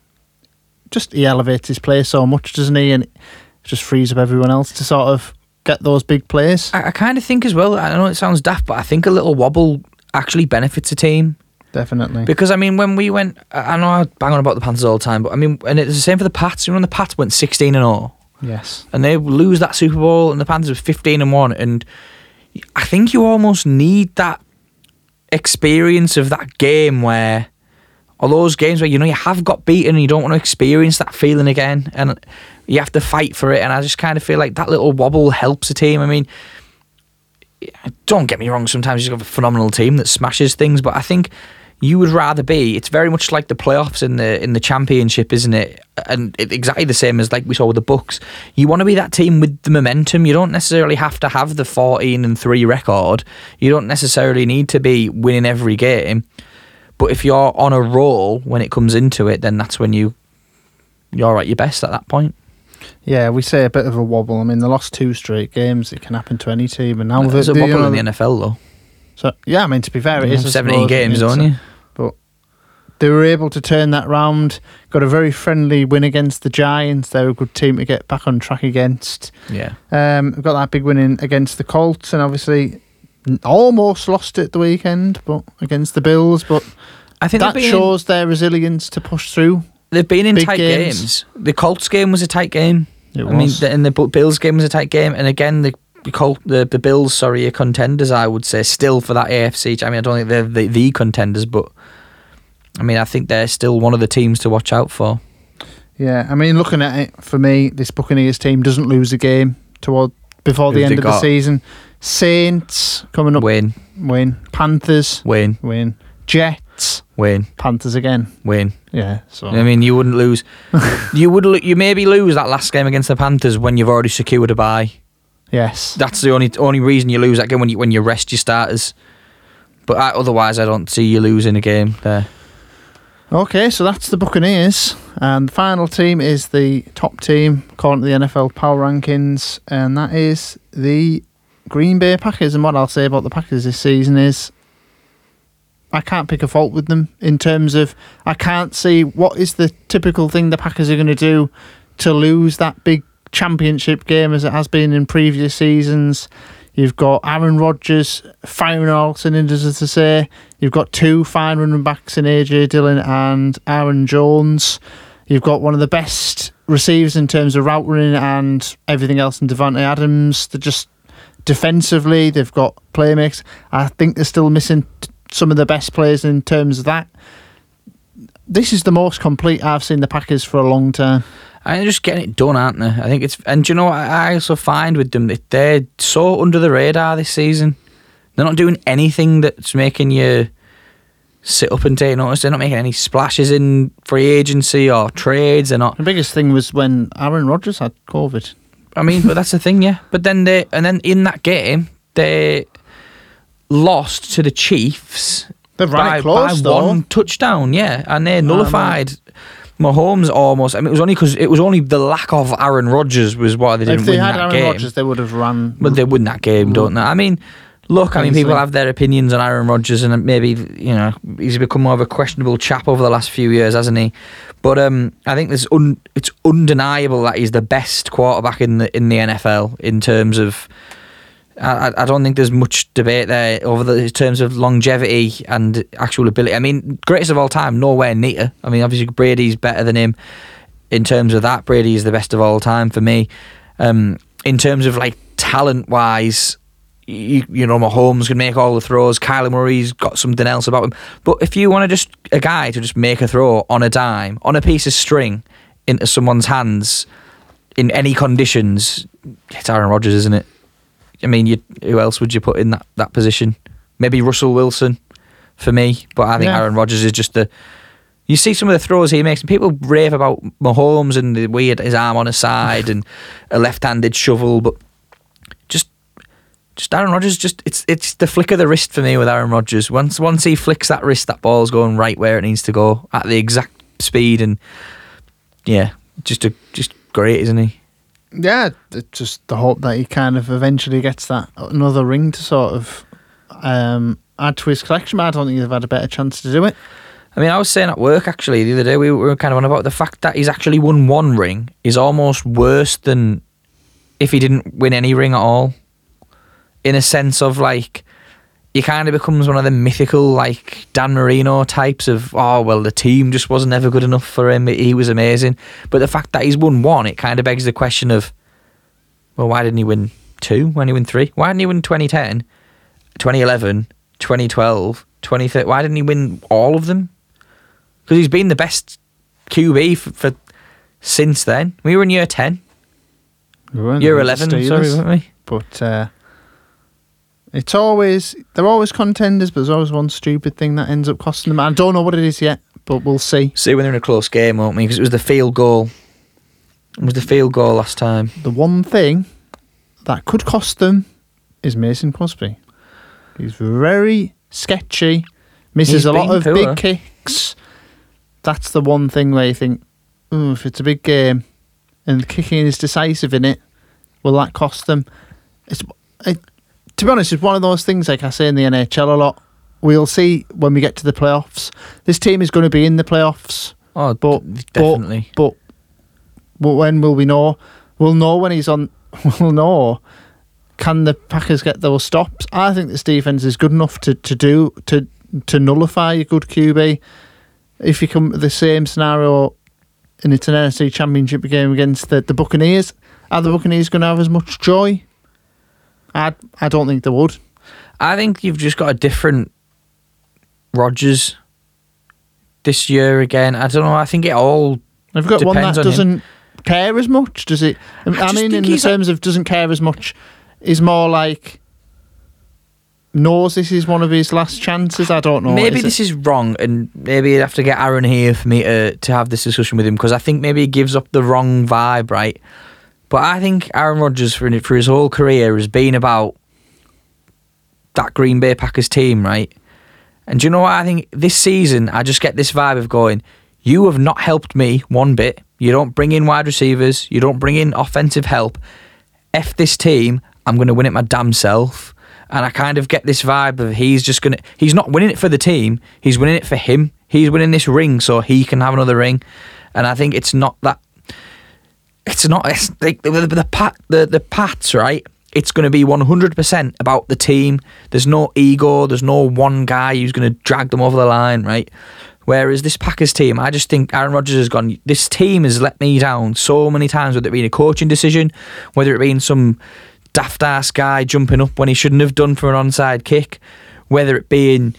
just he elevates his play so much, doesn't he? And it just frees up everyone else to sort of get those big plays. I kind of think as well, I know it sounds daft, but I think a little wobble actually benefits a team. Definitely. Because, I mean, when we went, I know I bang on about the Panthers all the time, but I mean, and it's the same for the Pats. You know, when the Pats went 16-0. Yes. And they lose that Super Bowl and the Panthers were 15-1. And I think you almost need that experience of that game where, or those games where, you know, you have got beaten and you don't want to experience that feeling again. And you have to fight for it. And I just kind of feel like that little wobble helps a team. I mean, don't get me wrong, sometimes you've got a phenomenal team that smashes things, but I think you would rather be, it's very much like the playoffs in the championship, isn't it? And it's exactly the same as like we saw with the Bucs. You want to be that team with the momentum. You don't necessarily have to have the 14-3 record. You don't necessarily need to be winning every game. But if you're on a roll when it comes into it, then that's when you're at your best at that point. Yeah, we say a bit of a wobble. I mean, they lost 2 straight games. It can happen to any team. And now there's a wobble in the NFL, though. So yeah, I mean, to be fair, it is 17 games, don't you? But they were able to turn that round. Got a very friendly win against the Giants. They're a good team to get back on track against. Yeah, got that big win against the Colts, and obviously almost lost it the weekend, but against the Bills. But I think that shows their resilience to push through. They've been in tight games. The Colts game was a tight game. It was. I mean, and the Bills game was a tight game, and again the Bills, sorry, are contenders, I would say, still for that AFC. I mean, I don't think they're the contenders, but I mean, I think they're still one of the teams to watch out for. Yeah, I mean, looking at it, for me, this Buccaneers team doesn't lose a game before the end of the season. Saints coming up. Win. Panthers. Win. Jets. Win. Panthers again. Win. Yeah. So I mean, you wouldn't lose. You maybe lose that last game against the Panthers when you've already secured a bye. Yes, that's the only reason you lose that game, when you rest your starters. But otherwise, I don't see you losing a game there. Okay, so that's the Buccaneers, and the final team is the top team according to the NFL Power Rankings, and that is the Green Bay Packers. And what I'll say about the Packers this season is, I can't pick a fault with them in terms of I can't see what is the typical thing the Packers are going to do to lose that big championship game as it has been in previous seasons. You've got Aaron Rodgers firing all cylinders, as they say. You've got 2 fine running backs in AJ Dillon and Aaron Jones. You've got one of the best receivers in terms of route running and everything else in Devante Adams. They're just defensively, they've got playmakers. I think they're still missing some of the best players in terms of that. This is the most complete I've seen the Packers for a long time. And they're just getting it done, aren't they? I think it's, and do you know what I also find with them, that they're so under the radar this season. They're not doing anything that's making you sit up and take notice. They're not making any splashes in free agency or trades. They're not. The biggest thing was when Aaron Rodgers had COVID. I mean, but that's the thing, yeah. But then then in that game they lost to the Chiefs. They ran it close by 1 touchdown, yeah, and they nullified Mahomes almost. I mean, it was only the lack of Aaron Rodgers was why they didn't win that game. If they had Aaron Rodgers, they would have run. But they win that game, don't they? I mean, look, I mean, people have their opinions on Aaron Rodgers, and maybe, you know, he's become more of a questionable chap over the last few years, hasn't he? But I think it's undeniable that he's the best quarterback in the NFL in terms of. I don't think there's much debate there in terms of longevity and actual ability. I mean, greatest of all time, nowhere near. I mean, obviously Brady's better than him in terms of that. Brady is the best of all time for me. In terms of like talent-wise, you know, Mahomes can make all the throws. Kyler Murray's got something else about him. But if you want to just a guy to just make a throw on a dime, on a piece of string into someone's hands in any conditions, it's Aaron Rodgers, isn't it? I mean, who else would you put in that position? Maybe Russell Wilson for me, but I think Aaron Rodgers is just the... You see some of the throws he makes, and people rave about Mahomes and the way his arm on his side and a left-handed shovel, but just Aaron Rodgers, just it's the flick of the wrist for me with Aaron Rodgers. Once he flicks that wrist, that ball's going right where it needs to go at the exact speed, and yeah, just great, isn't he? Yeah, it's just the hope that he kind of eventually gets that another ring to sort of add to his collection, but I don't think they've had a better chance to do it. I mean, I was saying at work actually the other day, we were kind of on about the fact that he's actually won one ring is almost worse than if he didn't win any ring at all. In a sense of like, he kind of becomes one of the mythical like Dan Marino types of, oh well, the team just wasn't ever good enough for him, he was amazing. But the fact that he's won one, it kind of begs the question of, well, why didn't he win two? Why didn't he win three? Why didn't he win 2010, 2011, 2012, 2013? Why didn't he win all of them? Because he's been the best QB for since then. We were in year 10, year 11, sorry, weren't we? But it's always, they're always contenders, but there's always one stupid thing that ends up costing them. I don't know what it is yet, but we'll see. See when they're in a close game, won't we? Because it was the field goal. It was the field goal last time. The one thing that could cost them is Mason Crosby. He's very sketchy, misses a lot of big kicks. That's the one thing where you think, ooh, if it's a big game and the kicking is decisive in it, will that cost them? To be honest, it's one of those things, like I say in the NHL a lot, we'll see when we get to the playoffs. This team is going to be in the playoffs. Oh, but definitely. But when will we know? We'll know when he's on. We'll know. Can the Packers get those stops? I think this defense is good enough to nullify a good QB. If you come to the same scenario and it's an NFC Championship game against the Buccaneers, are the Buccaneers going to have as much joy? I don't think they would. I think you've just got a different Rodgers this year again. I don't know. I think it all I've got one that doesn't care as much, does it? I mean, in the terms of doesn't care as much, is more like knows this is one of his last chances. I don't know. Maybe this is wrong, and maybe you'd have to get Aaron here for me to have this discussion with him, because I think maybe he gives up the wrong vibe, right? But I think Aaron Rodgers for his whole career has been about that Green Bay Packers team, right? And do you know what? I think this season I just get this vibe of going, you have not helped me one bit. You don't bring in wide receivers. You don't bring in offensive help. F this team. I'm going to win it my damn self. And I kind of get this vibe of he's not winning it for the team. He's winning it for him. He's winning this ring so he can have another ring. And I think it's not that. It's not, it's like the Pats, right? It's going to be 100% about the team. There's no ego. There's no one guy who's going to drag them over the line, right? Whereas this Packers team, I just think Aaron Rodgers has gone, this team has let me down so many times, whether it be a coaching decision, whether it be some daft-ass guy jumping up when he shouldn't have done for an onside kick, whether it be in...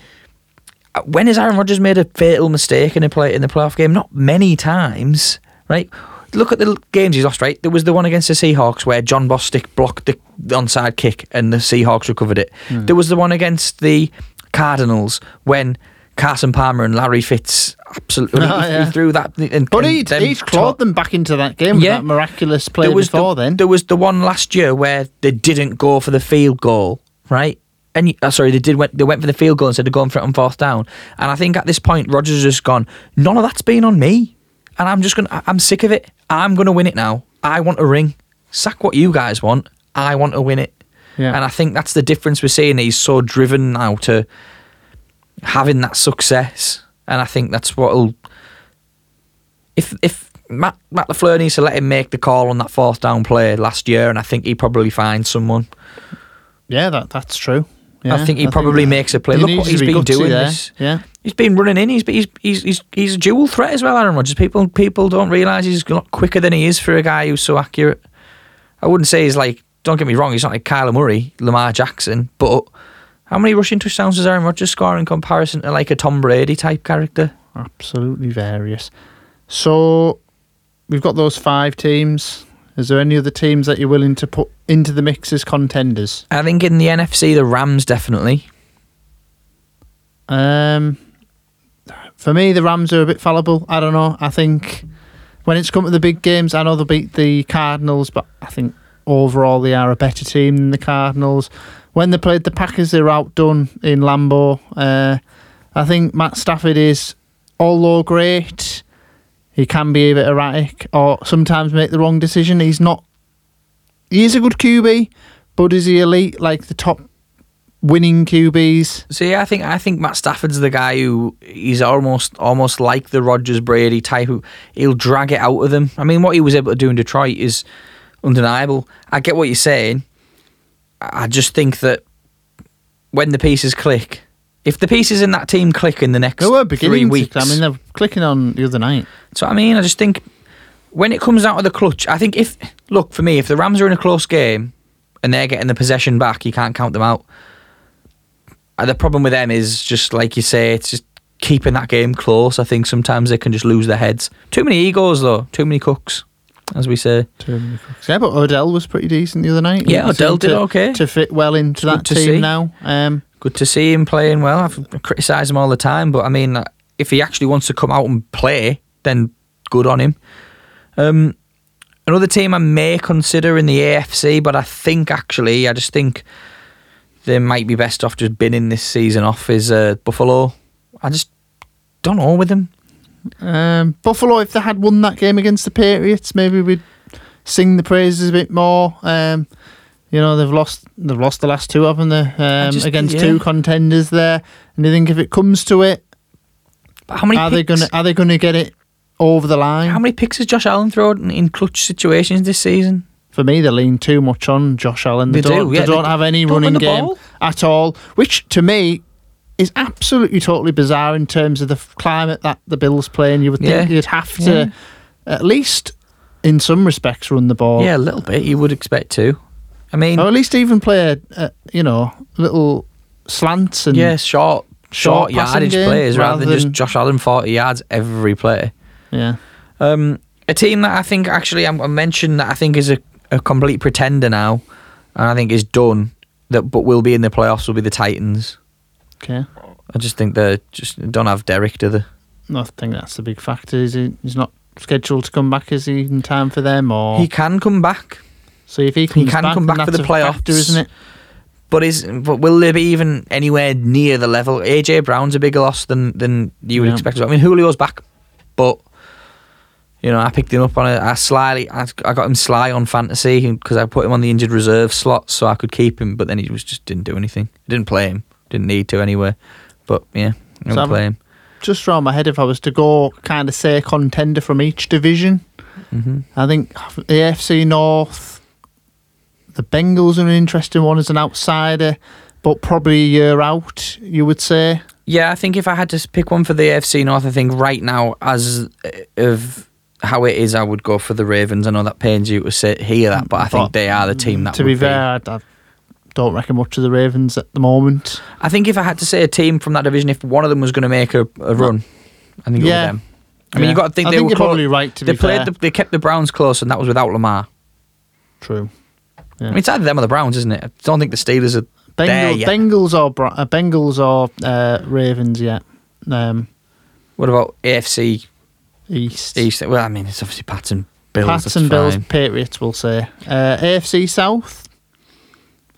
When has Aaron Rodgers made a fatal mistake in the playoff game? Not many times, right? Look at the games he's lost, right? There was the one against the Seahawks where John Bostic blocked the onside kick and the Seahawks recovered it. Mm. There was the one against the Cardinals when Carson Palmer and Larry Fitz absolutely he threw that. But he clawed them back into that game with that miraculous play then. There was the one last year where they didn't go for the field goal, right? And they went for the field goal instead of going for it on fourth down. And I think at this point, Rodgers has just gone, none of that's been on me. And I'm sick of it. I'm going to win it now. I want a ring. Sack what you guys want. I want to win it. Yeah. And I think that's the difference we're seeing. He's so driven now to having that success. And I think that's what'll... If Matt LaFleur needs to let him make the call on that fourth down play last year, and I think he probably finds someone. Yeah, that's true. Yeah, I think he probably makes a play. Look what he's been doing. He's been running in. He's a dual threat as well, Aaron Rodgers. People don't realise he's a lot quicker than he is for a guy who's so accurate. I wouldn't say he's like, don't get me wrong, he's not like Kyler Murray, Lamar Jackson, but how many rushing touchdowns does Aaron Rodgers score in comparison to like a Tom Brady type character? Absolutely various. So we've got those five teams. Is there any other teams that you're willing to put into the mix as contenders? I think in the NFC, the Rams definitely. For me, the Rams are a bit fallible. I don't know. I think when it's come to the big games, I know they'll beat the Cardinals, but I think overall they are a better team than the Cardinals. When they played the Packers, they were outdone in Lambeau. I think Matt Stafford is, although great... He can be a bit erratic or sometimes make the wrong decision. He's not he is a good QB, but is he elite, like the top winning QBs? See, I think Matt Stafford's the guy who is almost like the Rodgers Brady type, who he'll drag it out of them. I mean, what he was able to do in Detroit is undeniable. I get what you're saying. I just think that when the pieces click, if the pieces in that team click in the next 3 weeks... they're clicking on the other night. So I mean, I just think when it comes out of the clutch, I think if... Look, for me, if the Rams are in a close game and they're getting the possession back, you can't count them out. The problem with them is, just like you say, it's just keeping that game close. I think sometimes they can just lose their heads. Too many egos, though. Too many cooks, as we say. Too many cooks. Yeah, but Odell was pretty decent the other night. Yeah, Odell did okay. To fit well into that team now. Good to see him playing well. I criticise him all the time, but I mean, if he actually wants to come out and play, then good on him. Another team I may consider in the AFC, but I just think they might be best off just binning this season off, is Buffalo. I just don't know with them. Buffalo, if they had won that game against the Patriots, maybe we'd sing the praises a bit more. You know, they've lost the last two, haven't they? Two contenders there. And you think if it comes to it, are they gonna get it over the line? How many picks has Josh Allen thrown in clutch situations this season? For me, they lean too much on Josh Allen. They don't have any running game at all, which to me is absolutely totally bizarre in terms of the climate that the Bills play in. You would think you'd have to at least in some respects run the ball. Yeah, a little bit. You would expect to. I mean, or at least even play little slants and short yardage plays rather than just Josh Allen 40 yards every play. Yeah, a team that I think actually I mentioned that I think is a complete pretender now, and I think is done. But will be in the playoffs will be the Titans. Okay, I just think they just don't have Derek, do they? I think that's the big factor. Is he's not scheduled to come back? Is he in time for them? Or he can come back. So if he can come back for the playoffs, factor, isn't it? But will they be even anywhere near the level? AJ Brown's a bigger loss than you would expect. I mean, Julio's back, but you know, I picked him up on I got him sly on fantasy because I put him on the injured reserve slot so I could keep him. But then he just didn't do anything. I didn't play him. Didn't need to anyway. But yeah, I didn't play him. Just round my head, if I was to go, kind of say contender from each division, I think the AFC North. The Bengals are an interesting one as an outsider, but probably a year out, you would say. Yeah, I think if I had to pick one for the AFC North, I think right now, as of how it is, I would go for the Ravens. I know that pains you to hear that, but I think they are the team that would be. To be fair, I don't reckon much of the Ravens at the moment. I think if I had to say a team from that division, if one of them was going to make a run, I think it would be them. I mean, you've got to think I they think were you're probably right, to they be played fair. They kept the Browns close, and that was without Lamar. True. Yeah. I mean, it's either them or the Browns, isn't it? I don't think the Steelers are there yet. Bengals or Ravens yet. What about AFC East? Well, I mean, it's obviously Pats and Bills, Patriots, we'll say. AFC South.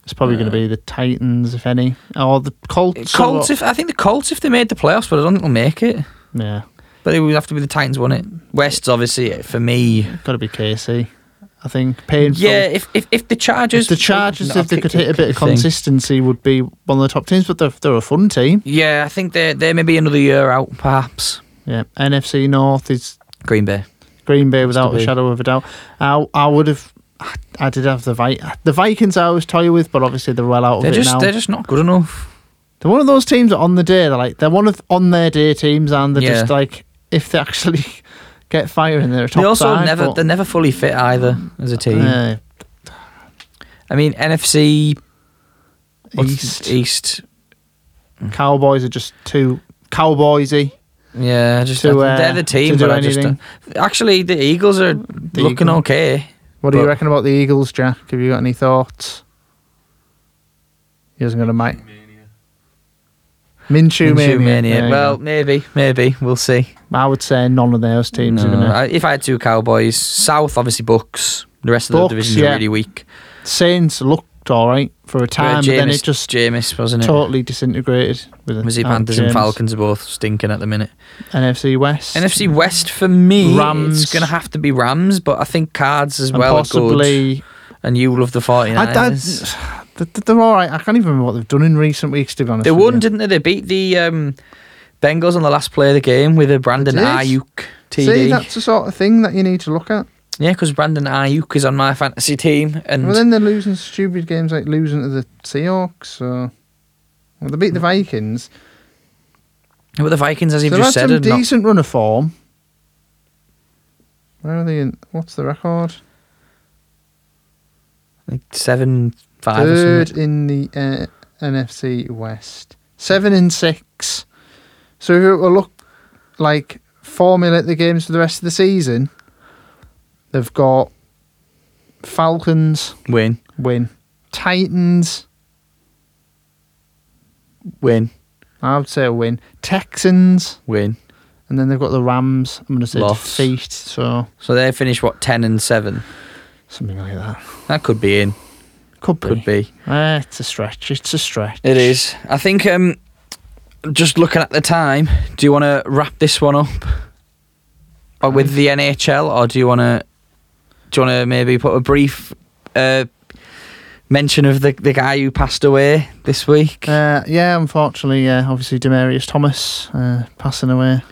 It's probably going to be the Titans, if any, or the Colts. I think the Colts, if they made the playoffs, but I don't think they'll make it. Yeah, but it would have to be the Titans, wouldn't it? West's obviously for me. Got to be KC. I think painful. Yeah, if the Chargers... If they could hit a bit of consistency, would be one of the top teams, but they're a fun team. Yeah, I think they're maybe another year out, perhaps. Yeah, NFC North is... Green Bay without a shadow of a doubt. I did have the Vikings I always toy with, but obviously they're well out of it now. They're just not good enough. They're one of those teams that on the day, they're one of on-their-day teams, and they're just like, if they actually... get firing their top. They also they're never fully fit either as a team. I mean, NFC East. Cowboys are just too Cowboysy. Yeah, just they're the team. But actually, the Eagles are looking okay. What do you reckon about the Eagles, Jack? Have you got any thoughts? He isn't going to make. Minshew Mania. Well, maybe we'll see. I would say none of those teams are going to. If I had two Cowboys, South obviously Bucks. The rest of the divisions are really weak. Saints looked all right for a time, but then it just Jameis wasn't totally disintegrated. Was he Panthers and Falcons are both stinking at the minute. NFC West. NFC West for me, Rams. It's going to have to be Rams, but I think Cards as and well. Possibly. Are good. and you love the 49ers. They're all right. I can't even remember what they've done in recent weeks, to be honest. They won, didn't they? They beat the Bengals on the last play of the game with a Brandon Ayuk TD. See, that's the sort of thing that you need to look at. Yeah, because Brandon Ayuk is on my fantasy team. And well, then they're losing stupid games, like losing to the Seahawks. Or... Well, they beat the Vikings. But the Vikings, as you've just said, had some decent run of form. Where are they in? What's the record? Like 7-5 or something. Third in the NFC West. 7-6. So if it will look like formulate the games for the rest of the season, they've got Falcons. Win. Titans. Win. I would say a win. Texans. Win. And then they've got the Rams. I'm going to say loss. Defeat. So they finished, what, 10-7? Something like that. That could be in. Could be. It's a stretch. It is. I think, just looking at the time, do you want to wrap this one up with the NHL, or do you want to maybe put a brief mention of the guy who passed away this week? Yeah, unfortunately, obviously Demarius Thomas passing away.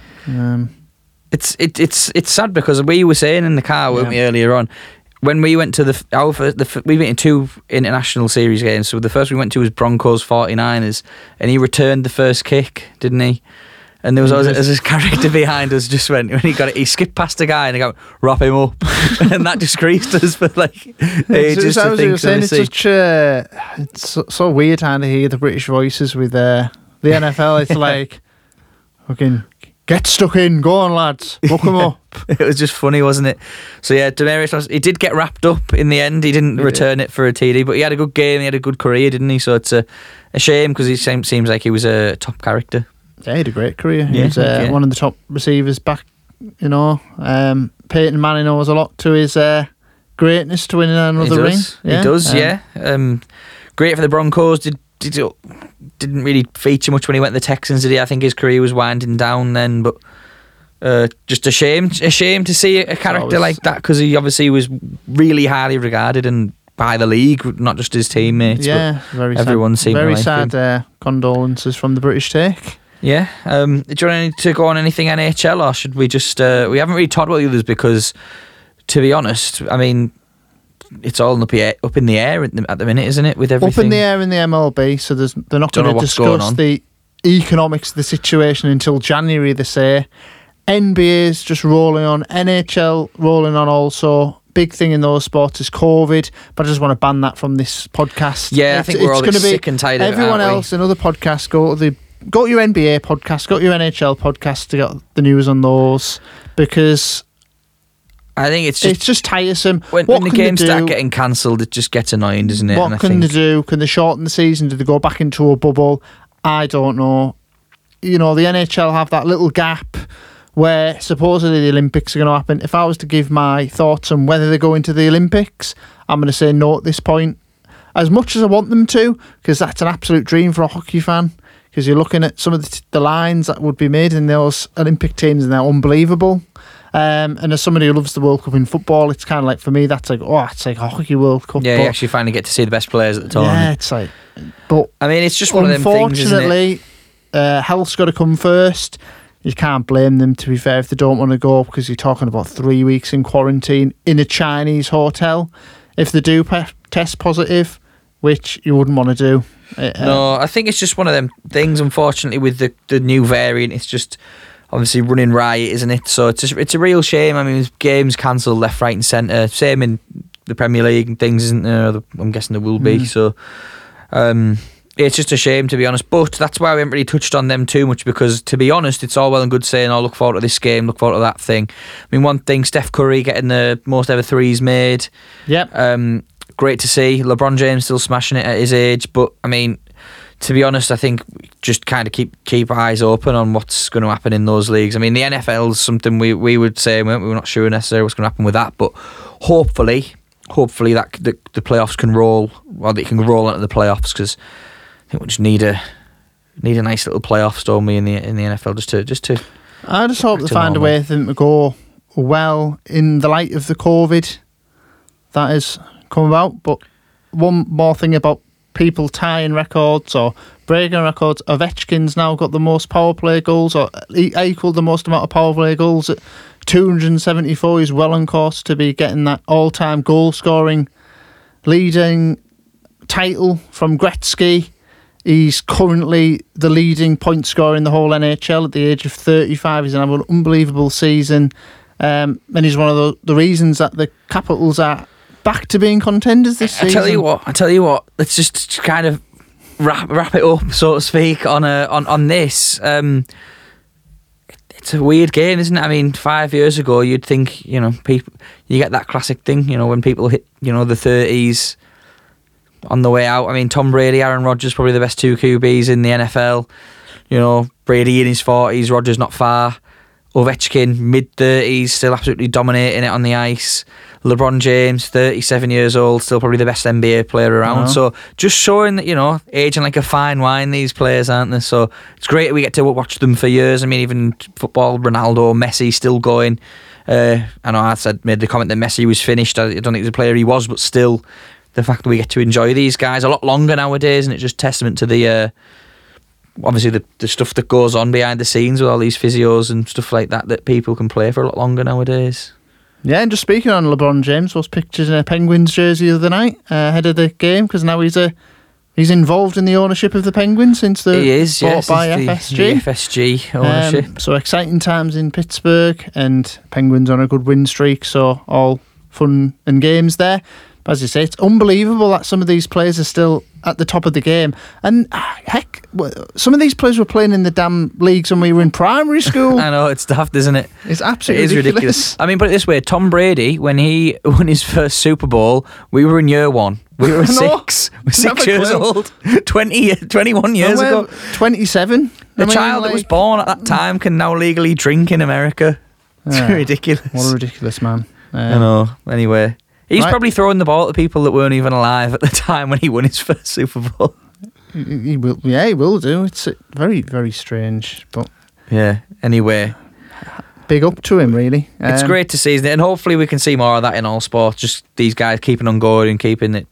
It's sad because we were saying in the car, weren't we, earlier on, when we went to we went to two international series games. So the first we went to was Broncos 49ers, and he returned the first kick, didn't he? And there was always this character behind us just went, when he got it, he skipped past the guy and he go, wrap him up. And that just creased us for like ages. So, it's so weird how to hear the British voices with the NFL. It's like, fucking get stuck in, go on lads, hook them up. It was just funny, wasn't it? So yeah, Demarius, he did get wrapped up in the end. He didn't return it for a TD, but he had a good game, he had a good career, didn't he? So it's a shame because he seems like he was a top character. Yeah, he had a great career. He was one of the top receivers back, you know. Peyton Manning owes a lot to his greatness to winning another ring. He does, yeah. Great for the Broncos. Didn't really feature much when he went to the Texans, did he? I think his career was winding down then, but just a shame to see a character like that, because he obviously was really highly regarded and by the league, not just his teammates. Yeah, but very everyone sad. Seemed very like sad. Condolences from the British take. Yeah, do you want to go on anything NHL, or should we just... we haven't really talked about the others because, to be honest, I mean, it's all up in the air at the minute, isn't it, with everything? Up in the air in the MLB, so they're not going to discuss the economics of the situation until January, they say. NBA's just rolling on, NHL rolling on also. Big thing in those sports is COVID, but I just want to ban that from this podcast. Yeah, I think we're all sick and tired of it, aren't we? Everyone else in other podcasts go to your NBA podcast, go to your NHL podcast to get the news on those, because I think it's just tiresome. When the games start getting cancelled, it just gets annoying, doesn't it? What can they do? Can they shorten the season? Do they go back into a bubble? I don't know. You know, the NHL have that little gap where supposedly the Olympics are going to happen. If I was to give my thoughts on whether they go into the Olympics, I'm going to say no at this point. As much as I want them to, because that's an absolute dream for a hockey fan. Because you're looking at some of the lines that would be made in those Olympic teams, and they're unbelievable. And as somebody who loves the World Cup in football, it's kind of like, for me, that's like, oh, it's like a hockey World Cup. Yeah, you actually finally get to see the best players at the time. Yeah, it's like... But I mean, it's just one of them things, isn't it? Unfortunately, health's got to come first. You can't blame them, to be fair, if they don't want to go, because you're talking about 3 weeks in quarantine in a Chinese hotel. If they do test positive, which you wouldn't want to do. No, I think it's just one of them things, unfortunately, with the new variant. It's just obviously running riot, isn't it? So it's a real shame. I mean, games cancelled left, right and centre. Same in the Premier League and things, isn't there? I'm guessing there will be. So it's just a shame, to be honest. But that's why we haven't really touched on them too much, because, to be honest, it's all well and good saying, oh, look forward to this game, look forward to that thing. I mean, one thing, Steph Curry getting the most ever threes made. Yep. Great to see. LeBron James still smashing it at his age, but I mean, to be honest, I think just kind of keep eyes open on what's going to happen in those leagues. I mean, the NFL is something we would say we're not sure necessarily what's going to happen with that, but hopefully that the playoffs can roll, or that you can roll into the playoffs, because I think we just need a nice little playoffs, don't we, in the NFL, just to. I just hope they find a way for them to go well in the light of the COVID. That is. come about. But one more thing about people tying records or breaking records. Ovechkin's now got the most power play goals, or he equalled the most amount of power play goals at 274. He's well on course to be getting that all-time goal-scoring leading title from Gretzky. He's currently the leading point scorer in the whole NHL at the age of 35. He's having an unbelievable season. And he's one of the reasons that the Capitals are back to being contenders this season. I tell you what. Let's just kind of wrap it up, so to speak, on this. It's a weird game, isn't it? I mean, 5 years ago, you'd think people. You get that classic thing, when people hit the 30s on the way out. I mean, Tom Brady, Aaron Rodgers, probably the best two QBs in the NFL. Brady in his 40s, Rodgers not far. Ovechkin, mid-30s, still absolutely dominating it on the ice. LeBron James, 37 years old, still probably the best NBA player around. So just showing that, aging like a fine wine, these players, aren't they? So it's great that we get to watch them for years. I mean, even football, Ronaldo, Messi still going. I know I made the comment that Messi was finished. I don't think he was a player he was, but still, the fact that we get to enjoy these guys a lot longer nowadays, and it's just testament to the... obviously the stuff that goes on behind the scenes with all these physios and stuff like that people can play for a lot longer nowadays. Yeah, and just speaking on LeBron James, was pictured in a Penguins jersey the other night ahead of the game, because now he's involved in the ownership of the Penguins since they're bought by FSG. The FSG ownership. So exciting times in Pittsburgh, and Penguins on a good win streak, so all fun and games there. But as you say, it's unbelievable that some of these players are still at the top of the game. And heck, some of these players were playing in the damn leagues when we were in primary school. I know, it's daft, isn't it? It's absolutely ridiculous. I mean, put it this way, Tom Brady, when he won his first Super Bowl, we were in year one. We were six. We're 6 years old. 21 years ago. 27. The child that was born at that time can now legally drink in America. It's ridiculous. What a ridiculous man. I know. Anyway. He's probably throwing the ball at the people that weren't even alive at the time when he won his first Super Bowl. He will, yeah, he will do. It's very, very strange, but yeah. Anyway, big up to him, really. It's great to see, isn't it? And hopefully we can see more of that in all sports. Just these guys keeping on going and keeping the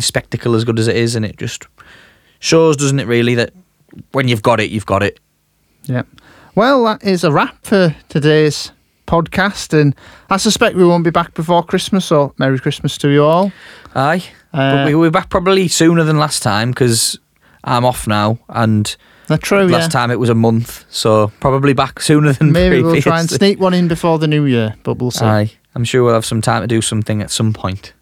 spectacle as good as it is, and it just shows, doesn't it? Really, that when you've got it, you've got it. Yeah. Well, that is a wrap for today's podcast, and I suspect we won't be back before Christmas, so Merry Christmas to you all. Aye, but we'll be back probably sooner than last time, because I'm off now, and last time it was a month, so probably back sooner than previously. Maybe we'll try and sneak one in before the new year, but we'll see. Aye, I'm sure we'll have some time to do something at some point.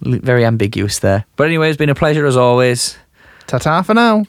Very ambiguous there, but anyway, it's been a pleasure as always. Ta-ta for now.